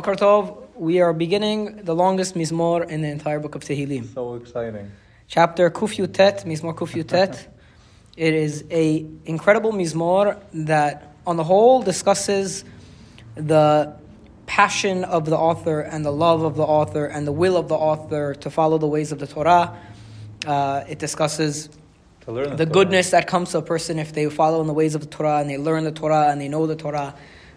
Boker Tov, we are beginning the longest Mizmor in the entire book of Tehillim. So exciting. Chapter Kuf Yutet, Mizmor Kuf Yutet. It is an incredible Mizmor that on the whole discusses the passion of the author and the love of the author and the will of the author to follow the ways of the Torah. It discusses the goodness that comes to a person if they follow in the ways of the Torah and they learn the Torah and they know the Torah.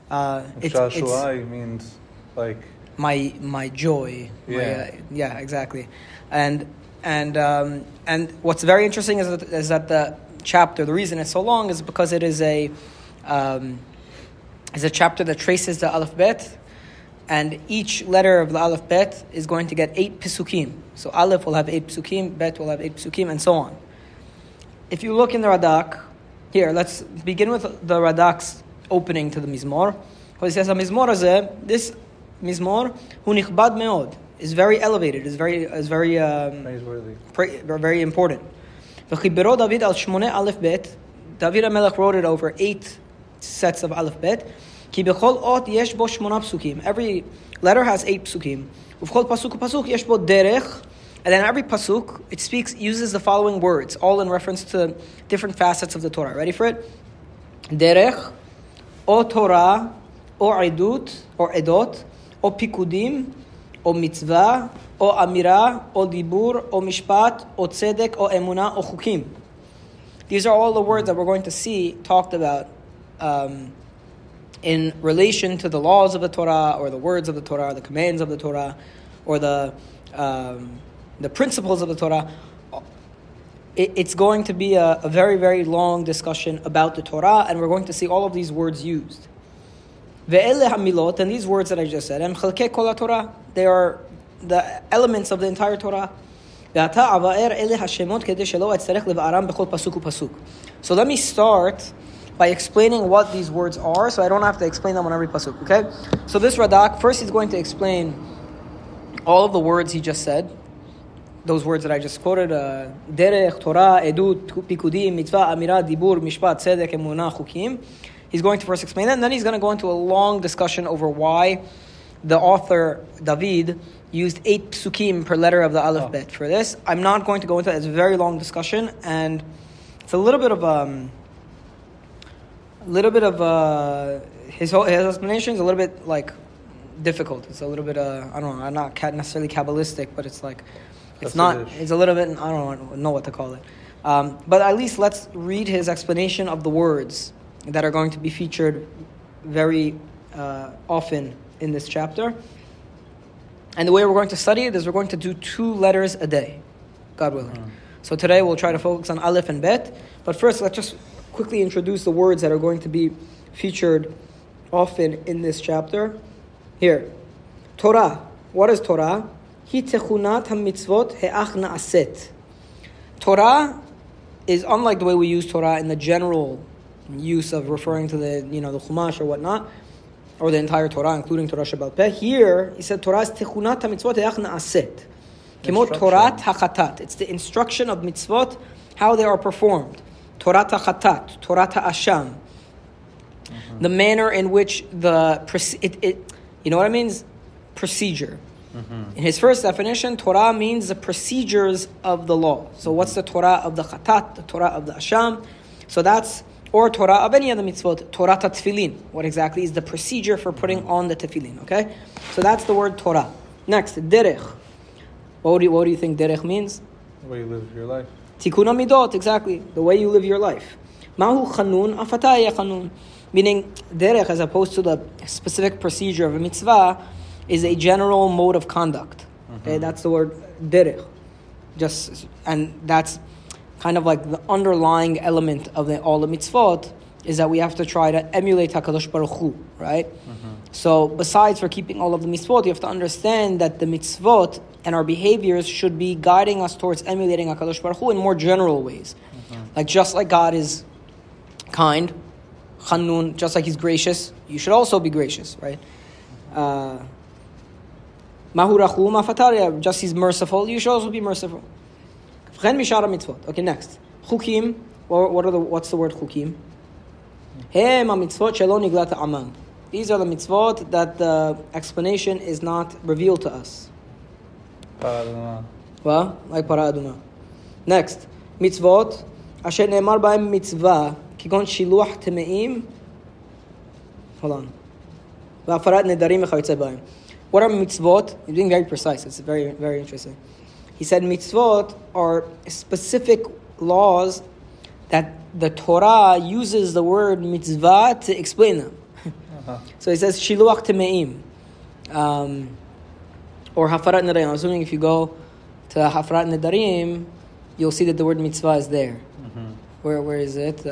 Shashuai means like my joy. Yeah, yeah, exactly. And what's very interesting is that the chapter, the reason it's so long is because it is a chapter that traces the Aleph Bet, and each letter of the Aleph Bet is going to get 8 Pesukim. So Aleph will have 8 Pesukim, Bet will have 8 Pesukim, and so on. If you look in the Radak, here, let's begin with the Radak's opening to the Mizmor. He says, this Mizmor, hu nichbad meod, is very elevated, is very praiseworthy, very important. V'chibero David al shmoneh Aleph Bet, David HaMelech wrote it over 8 sets of Aleph Bet. Ki b'chol ot yesh bo shmona psukim. Every letter has 8 psukim. U'v'chol pasuk pasuk yesh bo derech. And then every pasuk, it uses the following words, all in reference to different facets of the Torah. Ready for it? Derech, o Torah, o edut, or edot, o pikudim, o mitzvah, o amira, o dibur, o mishpat, o tzedek, o emuna, o chukim. These are all the words that we're going to see talked about in relation to the laws of the Torah, or the words of the Torah, or the commands of the Torah, or the principles of the Torah. It's going to be a very, very long discussion about the Torah, and we're going to see all of these words used. Ve'ele hamilot, and these words that I just said, emchalkei kol haTorah, they are the elements of the entire Torah. So let me start by explaining what these words are, so I don't have to explain them on every pasuk, okay? So this Radak, first he's going to explain all of the words he just said, those words that I just quoted, derech, Torah, edut, pikudim, mitzvah, amira, dibur, mishpat, tzedek, emunah, chukim. He's going to first explain that, and then he's going to go into a long discussion over why the author, David, used 8 psukim per letter of the Aleph Bet for this. I'm not going to go into that. It's a very long discussion, and it's a little bit of his explanation is a little bit, like, difficult. It's a little bit, I don't know, not necessarily Kabbalistic, but it's like... It's not, it's a little bit, I don't know what to call it. But at least let's read his explanation of the words that are going to be featured very often in this chapter. And the way we're going to study it is we're going to do 2 letters a day, God willing. So today we'll try to focus on Aleph and Bet. But first, let's just quickly introduce the words that are going to be featured often in this chapter. Here, Torah. What is Torah? Torah is unlike the way we use Torah in the general use of referring to the, the Chumash or whatnot, or the entire Torah, including Torah Shebal Peh. Here, he said, Torah is techunat ha-mitzvot he'ach na'aset. Kemo Torah ha-chatat. It's the instruction of mitzvot, how they are performed. Torah ha-chatat, Torah ha-asham. The manner in which the... you know what it means? Procedure. In his first definition, Torah means the procedures of the law. So what's the Torah of the Chatat, the Torah of the Asham? So that's, or Torah of any other mitzvot, Torah Tefillin. What exactly is the procedure for putting on the Tefillin, okay? So that's the word Torah. Next, Derech. What do you think Derech means? The way you live your life. Tikkun Midot, exactly. The way you live your life. Mahu Chanun, Afataya Chanun. Meaning, Derech, as opposed to the specific procedure of a mitzvah, is a general mode of conduct. Okay, that's the word derech. And that's kind of like the underlying element of all the mitzvot, is that we have to try to emulate HaKadosh Baruch Hu, right? So besides for keeping all of the mitzvot, you have to understand that the mitzvot and our behaviors should be guiding us towards emulating HaKadosh Baruch Hu in more general ways. Like just like God is kind, Hanun, just like He's gracious, you should also be gracious, right? Mahurachum afataria, just He's merciful, you should also be merciful. Okay, next. Chukim. What's the word chukim? These are the mitzvot that the explanation is not revealed to us. Paraduma. Well, like paraduma. Next, mitzvot. Asher ne'emar ba'im mitzvah. Kigon shiluach temeim. Hold on. Va'afarat nedarim v'chayotze ba'im. What are mitzvot? You're being very precise. It's very, very interesting. He said mitzvot are specific laws that the Torah uses the word mitzvah to explain them. So he says shiluach temeim, or hafarat nedarim. I'm assuming if you go to hafarat nedarim, you'll see that the word mitzvah is there. Mm-hmm. Where is it?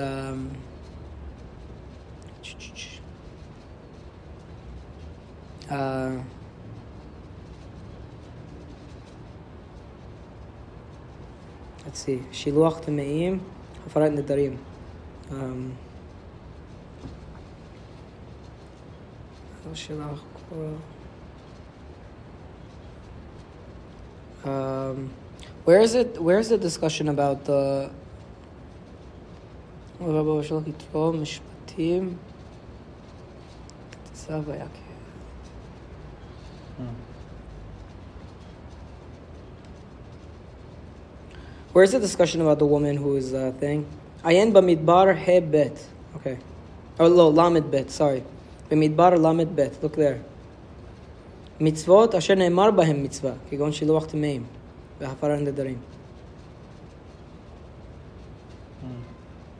Let's see. Shiluach temeim, hafarat nedarim. Where is it? Where is the discussion about the? Where is the discussion about the woman who is thing? Ayen b'midbar he bet. Okay. Oh no, lamed bet. Sorry. B'midbar lamed bet. Look there. Mitzvot asher ne'emar bahem mitzvah. Kigon shiluach temeim. V'hafarat nedarim.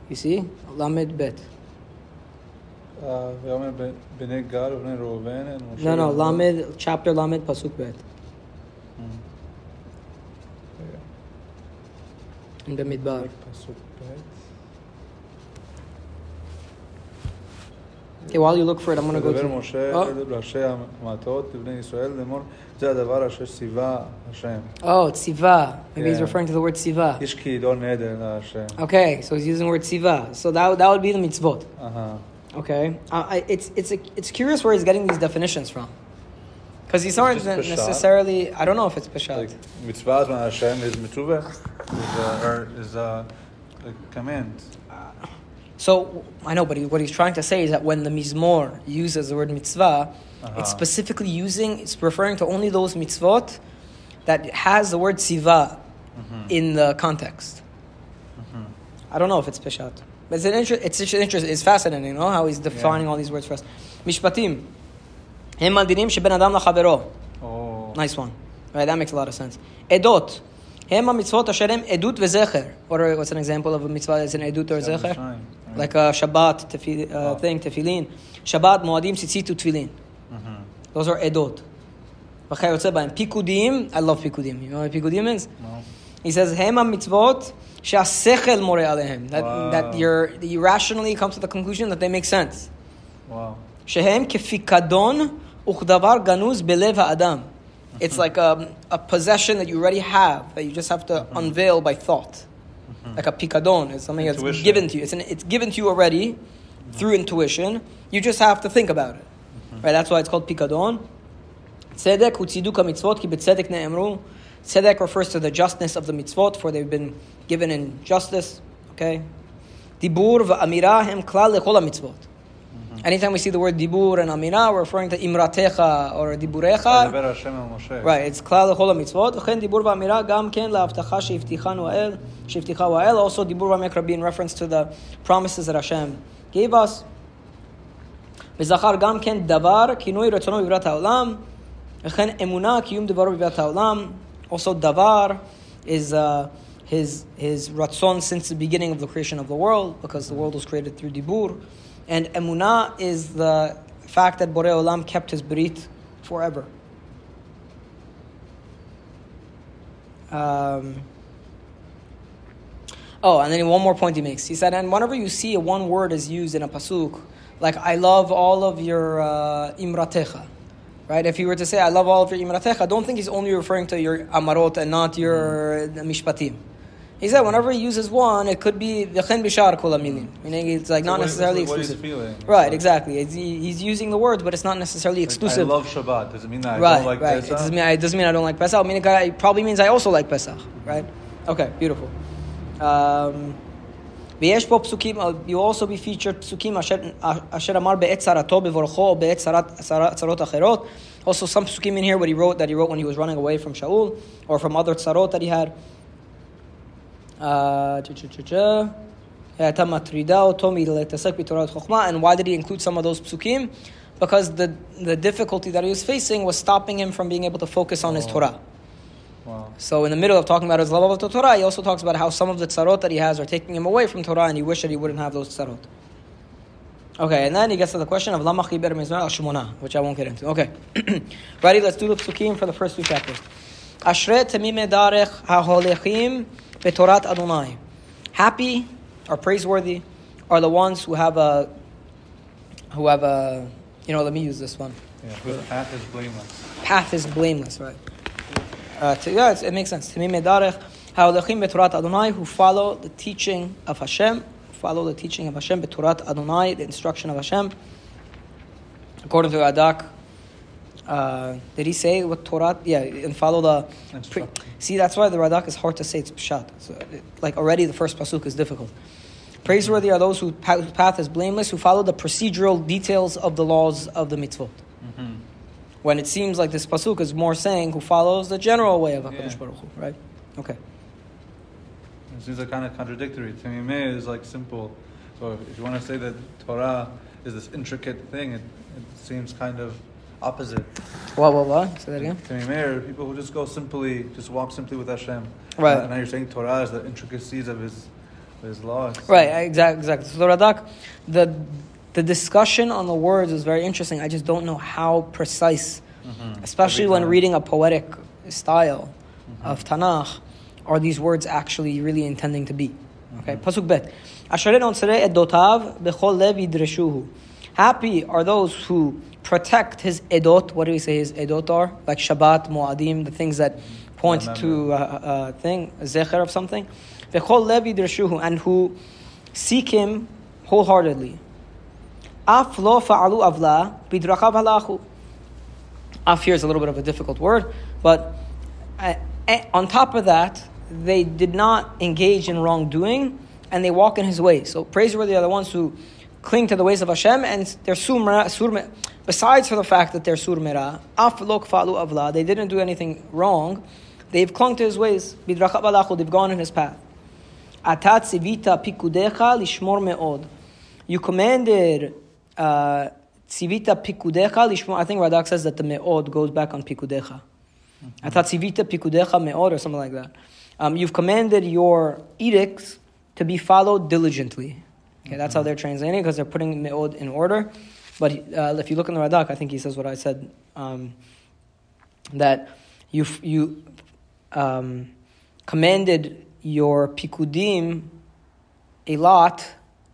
You see? Lamed bet. No. Lamed, chapter lamed, pasuk bet. In B'midbar. Okay, while you look for it, I'm going to go to... Oh, tzivah. Maybe he's referring to the word tzivah. Okay, so he's using the word tzivah. So that would be the mitzvot. Okay. It's curious where he's getting these definitions from. Because these aren't necessarily... I don't know if it's peshat. Like, mitzvah from Hashem is mituveh, is a command. So, I know, but what he's trying to say is that when the mizmor uses the word mitzvah, it's specifically it's referring to only those mitzvot that has the word tzivah in the context. I don't know if it's peshat. But it's fascinating, you know, how he's defining all these words for us. Mishpatim. Hem adinim sheben adam lachavero. Nice one. Right, that makes a lot of sense. Edot. Hem ha-mitzvot asherem edut vezecher. What's an example of a mitzvah that's an edut or zecher? Like a Shabbat thing, tefillin. Shabbat, moadim, tzitzit, tefillin. Those are edot. V'chayotze b'hem. Pikudim. I love pikudim. You know what pikudim means? No. He says, Hem ha-mitzvot she'asechel more alehem. That you rationally comes to the conclusion that they make sense. Wow. Shehem kefikadon uchdavar ganuz belev ha'adam. It's like a possession that you already have, that you just have to unveil by thought. Like a pikadon is something that's given to you. It's given to you already through intuition. You just have to think about it. Right? That's why it's called pikadon. Tzedek utziduk ha-mitzvot ki b'tzedek ne'emru. Tzedek refers to the justness of the mitzvot, for they've been given in justice. Okay? Dibur v'amira hem klal lechol ha-mitzvot. Anytime we see the word dibur and amina, we're referring to imratecha or diburecha. Right, it's klal lechol mitzvot. V'chen dibur v'amira gam ken la'avtacha shivticha wa'el. Also, dibur v'amira be in reference to the promises that Hashem gave us. V'zachar gam ken davar kinoi retzono b'ivrat ha'olam. V'chen emuna kiyum devaro b'ivrat ha'olam. Also, davar is his ratzon since the beginning of the creation of the world, because the world was created through dibur. And emunah is the fact that Borei Olam kept his brit forever. And then one more point he makes. He said, and whenever you see one word is used in a pasuk, like I love all of your imratecha, right? If he were to say, I love all of your imratecha, don't think he's only referring to your amarot and not your mishpatim. He said, whenever he uses one, it could be v'chen b'shar kol haminim. Meaning it's like not necessarily exclusive. Right, exactly. He's using the words, but it's not necessarily exclusive. Like, I love Shabbat. Does it mean that I don't like Pesach? It doesn't mean I don't like Pesach. It probably means I also like Pesach, right? Okay, beautiful. ויש פה פסוקים, you also be featured פסוקים אשר אמר בעת צרתו בברכו או בעת צרות אחרות. Also some פסוקים in here what he wrote when he was running away from Shaul or from other צרות that he had. And why did he include some of those psukim? Because the difficulty that he was facing was stopping him from being able to focus on his Torah. Wow. So in the middle of talking about his love of Torah, he also talks about how some of the tzarot that he has are taking him away from Torah, and he wished that he wouldn't have those tzarot. Okay, and then he gets to the question of Lama Khiber Mizmar al-Shumona, which I won't get into. Okay. Ready? Let's do the psukim for the first two chapters. Ashre temime darech haholechim betorat Adonai. Happy or praiseworthy are the ones who have a let me use this one. Yeah, whose path is blameless. Path is blameless, right? It makes sense. Who follow the teaching of Hashem, betorat Adonai, the instruction of Hashem. According to Radak, did he say what Torah? Yeah, and follow the... See, that's why the Radak is hard to say. It's pshat. So, like already the first pasuk is difficult. Praiseworthy are those whose path is blameless, who follow the procedural details of the laws of the mitzvot. Mm-hmm. When it seems like this pasuk is more saying who follows the general way of HaKadosh Baruch Hu, right? Okay. It seems like kind of contradictory. Temimeh is like simple. So if you want to say that Torah is this intricate thing, it seems kind of opposite. What? Say that again? Temimeh are people who just go simply, just walk simply with Hashem. Right. And now you're saying Torah is the intricacies of his laws. Right, exactly. So the Radak, the discussion on the words is very interesting. I just don't know how precise, especially when reading a poetic style of Tanakh, are these words actually really intending to be. Okay, pasuk bet. Asherin onserei edotav bechol lev yidreshuhu. Happy are those who protect his edot. What do we say his edot are? Like Shabbat, Mo'adim, the things that point to a thing, a zecher of something. Bechol lev yidreshuhu, and who seek him wholeheartedly. Af lo fa'alu avla bidrakav halachu. Af here is a little bit of a difficult word, but on top of that, they did not engage in wrongdoing, and they walk in his way. So praiseworthy are the ones who cling to the ways of Hashem, and they're surmera. Besides for the fact that they're surmera, af lo fa'alu avla, they didn't do anything wrong. They've clung to his ways. Bidrakav halachu, they've gone in his path. Atat sivita pikudecha lishmor me'od. You commanded Tzivita Pikudecha Lishmo. I think Radak says that the Me'od goes back on Pikudecha. I thought Tzivita Pikudecha Me'od or something like that. You've commanded your edicts to be followed diligently. Okay, that's how they're translating, because they're putting Me'od in order. But if you look in the Radak, I think he says what I said, that you commanded your Pikudim a lot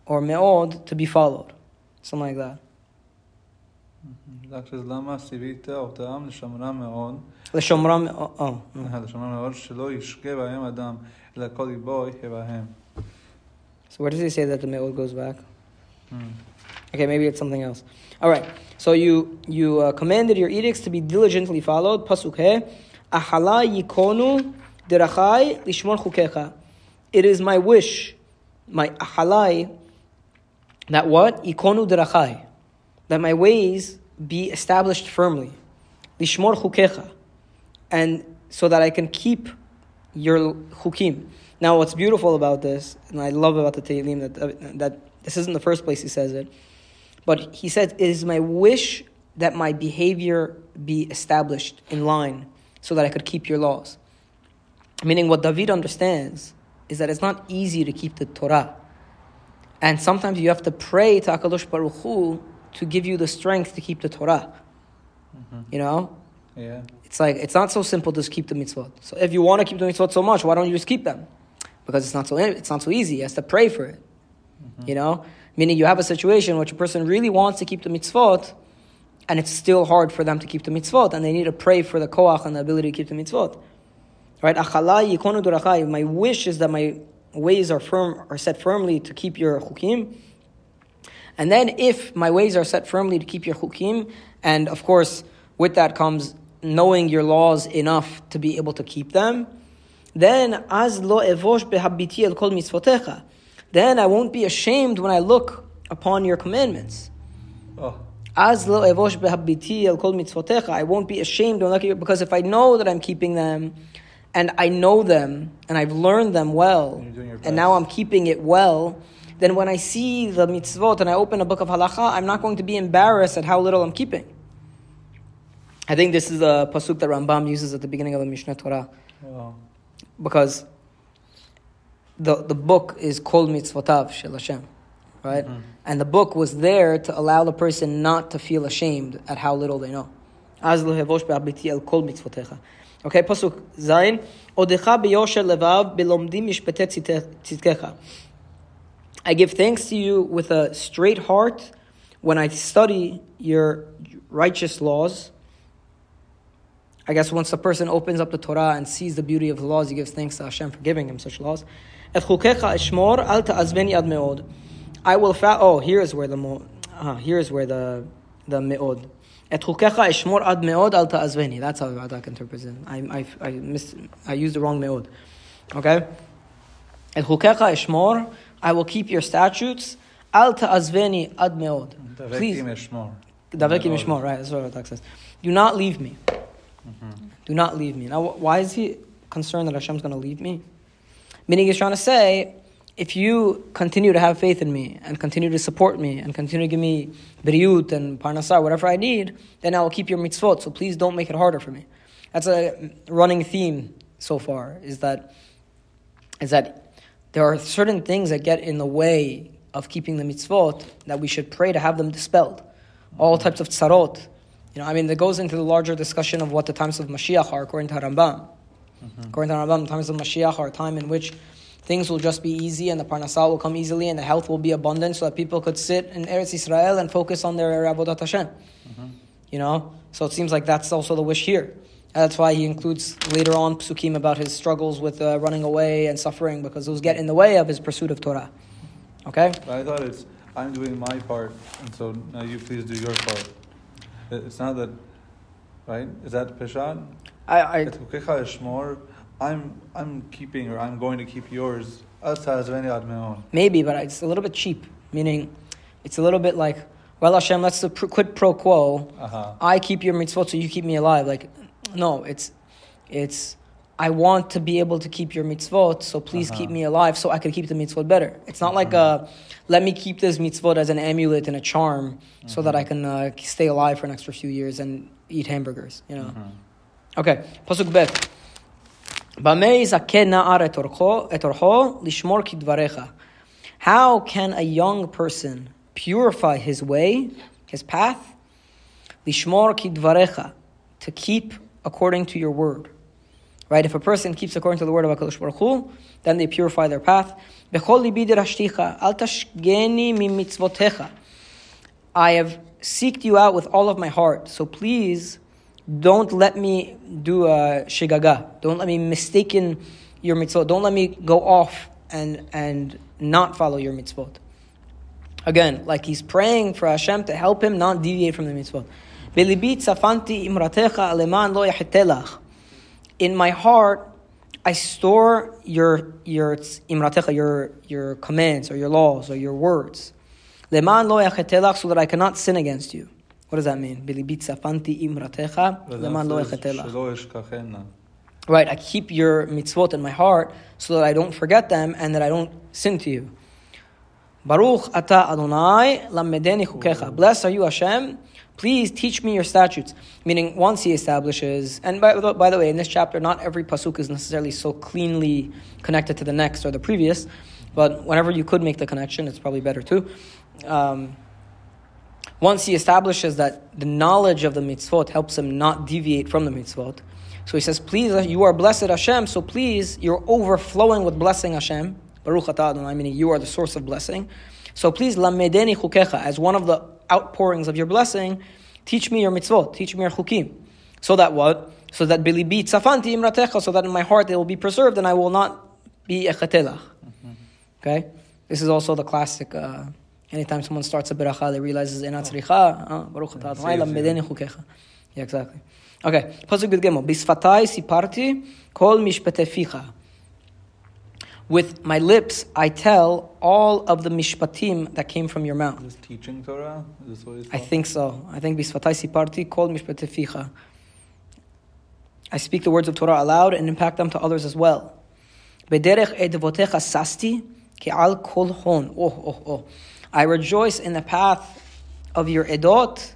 or Me'od to be followed. Something like that. So where does he say that the me'od goes back? Okay, maybe it's something else. All right. So you commanded your edicts to be diligently followed. Pasuk he, ahala yikonu derachai lishmor chukecha. It is my wish, my ahalai, that what? Ikonu derachai. That my ways be established firmly. Lishmor chukecha. And so that I can keep your chukim. Now what's beautiful about this, and I love about the Tehillim, that this isn't the first place he says it, but he says, it is my wish that my behavior be established in line so that I could keep your laws. Meaning what David understands is that it's not easy to keep the Torah. And sometimes you have to pray to HaKadosh Baruch Hu to give you the strength to keep the Torah. You know? Yeah. It's like, it's not so simple to just keep the mitzvot. So if you want to keep the mitzvot so much, why don't you just keep them? Because it's not so easy. You have to pray for it. You know? Meaning you have a situation which a person really wants to keep the mitzvot, and it's still hard for them to keep the mitzvot, and they need to pray for the koach and the ability to keep the mitzvot. Right? Achalai yikonu dorachai. My wish is that my ways are set firmly to keep your chukim. And then if my ways are set firmly to keep your chukim, and of course with that comes knowing your laws enough to be able to keep them, then az lo evosh behabiti el kol mitzvotecha. Then I won't be ashamed when I look upon your commandments. Oh. I won't be ashamed when I look at you, because if I know that I'm keeping them, and I know them, and I've learned them well, and now I'm keeping it well, then when I see the mitzvot and I open a book of halacha, I'm not going to be embarrassed at how little I'm keeping. I think this is a pasuk that Rambam uses at the beginning of the Mishneh Torah. Oh. Because the book is called mitzvotav shel Hashem, right? Mm-hmm. And the book was there to allow the person not to feel ashamed at how little they know. Okay, pasuk zayin. Odecha b'yosher levav b'lomdim mishpetei tzidkecha. I give thanks to you with a straight heart when I study your righteous laws. I guess once the person opens up the Torah and sees the beauty of the laws, he gives thanks to Hashem for giving him such laws. I will fast. Oh, here is where the meod. That's how Radak interprets it. I used the wrong meod. Okay. I will keep your statutes. Al ta'azveni ad meod. Please. Daveki mishmor. Right. That's what Radak says. Do not leave me. Mm-hmm. Do not leave me. Now, why is he concerned that Hashem's going to leave me? Meaning he's trying to say, if you continue to have faith in me, and continue to support me, and continue to give me b'riyut and parnasah, whatever I need, then I will keep your mitzvot, so please don't make it harder for me. That's a running theme so far, is that there are certain things that get in the way of keeping the mitzvot that we should pray to have them dispelled. All types of tzarot. That goes into the larger discussion of what the times of Mashiach are, according to Rambam. Mm-hmm. According to Rambam, the times of Mashiach are a time in which things will just be easy and the parnasah will come easily and the health will be abundant so that people could sit in Eretz Yisrael and focus on their Avodat Hashem. Mm-hmm. So it seems like that's also the wish here. And that's why he includes later on psukim about his struggles with running away and suffering, because those get in the way of his pursuit of Torah. Okay? I thought I'm doing my part, and so now you please do your part. It's not that, right? Is that Peshan? I'm keeping, or I'm going to keep yours. Maybe, but it's a little bit cheap. Meaning, it's a little bit like, well, Hashem, that's the quid pro quo. Uh-huh. I keep your mitzvot, so you keep me alive. Like, no, it's I want to be able to keep your mitzvot, so please keep me alive so I can keep the mitzvot better. It's not like let me keep this mitzvot as an amulet and a charm so that I can stay alive for an extra few years and eat hamburgers, Okay, pasuk bet. How can a young person purify his way, his path? Lishmor kidvarecha, to keep according to your word. Right, if a person keeps according to the word of HaKadosh Baruch Hu, then they purify their path. I have seeked you out with all of my heart, so please don't let me do a shigaga. Don't let me mistaken your mitzvot. Don't let me go off and not follow your mitzvot. Again, like he's praying for Hashem to help him not deviate from the mitzvot. In my heart, I store your imratecha, your commands or your laws or your words, leman lo yachetelach, so that I cannot sin against you. What does that mean? Right, I keep your mitzvot in my heart so that I don't forget them and that I don't sin to you. Baruch ata Adonai lamedeni chukecha. Blessed are you, Hashem. Please teach me your statutes. Meaning, once he establishes, and by the way, in this chapter, not every pasuk is necessarily so cleanly connected to the next or the previous, but whenever you could make the connection, it's probably better too. Once he establishes that the knowledge of the mitzvot helps him not deviate from the mitzvot, so he says, please, you are blessed, Hashem, so please, you're overflowing with blessing, Hashem. Baruch atah Adonai, meaning you are the source of blessing. So please, lamedeni chukecha, as one of the outpourings of your blessing, teach me your mitzvot, teach me your chukim. So that what? So that bilibi tzafanti imratecha, so that in my heart they will be preserved and I will not be echetelach. Okay? This is also the classic, anytime someone starts a beracha, they realize it's enat tzricha, baruch atah Adonai, lamedeni chukecha. Yeah, exactly. Okay, pasuk b'dgemo, bisfatai siparti kol mishpeteficha. With my lips, I tell all of the mishpatim that came from your mouth. Is this teaching Torah? Is this what he's I think so. I think bisvatai siparti kol mishpatei ficha. I speak the words of Torah aloud and impact them to others as well. Bederech edvotecha sasti ke'al kol hon. I rejoice in the path of your edot,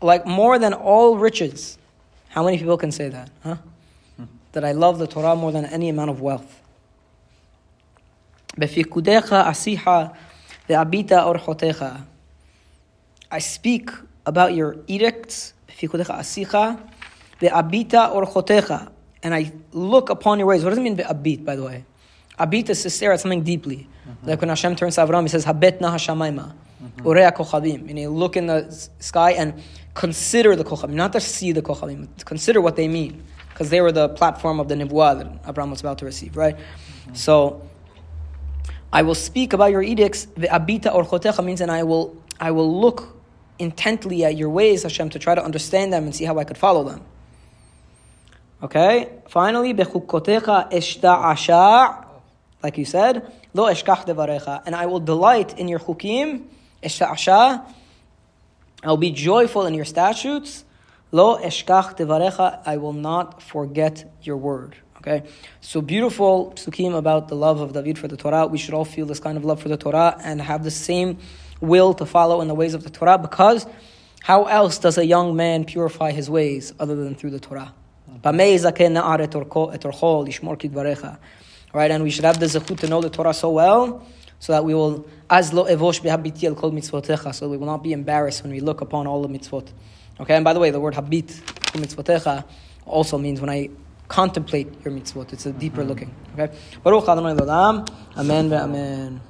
like more than all riches. How many people can say that? Huh? That I love the Torah more than any amount of wealth. I speak about your edicts, and I look upon your ways. What does it mean, be'abit, by the way? Abit is to stare at something deeply. Like when Hashem turns to Avram, he says, habetna hashamayma, urea kochavim. And you look in the sky and consider the kochavim, not to see the kochavim, consider what they mean. Because they were the platform of the nivuah that Avram was about to receive, right? So, I will speak about your edicts. Ve'abita orchotecha means, and I will look intently at your ways, Hashem, to try to understand them and see how I could follow them. Okay. Finally, bechukotecha eshta'asha, like you said, lo eshkach devarecha, and I will delight in your chukim. Eshta'asha, I will be joyful in your statutes. Lo eshkach devarecha, I will not forget your word. Okay, so beautiful psukim about the love of David for the Torah. We should all feel this kind of love for the Torah and have the same will to follow in the ways of the Torah, because how else does a young man purify his ways other than through the Torah? Right, and we should have the zechut to know the Torah so well so that we will, so we will not be embarrassed when we look upon all the mitzvot. Okay, and by the way, the word habit, mitzvotecha, also means when I contemplate your mitzvot. It's a deeper looking. Okay? Baruch Adonai L'olam. Amen. Amen.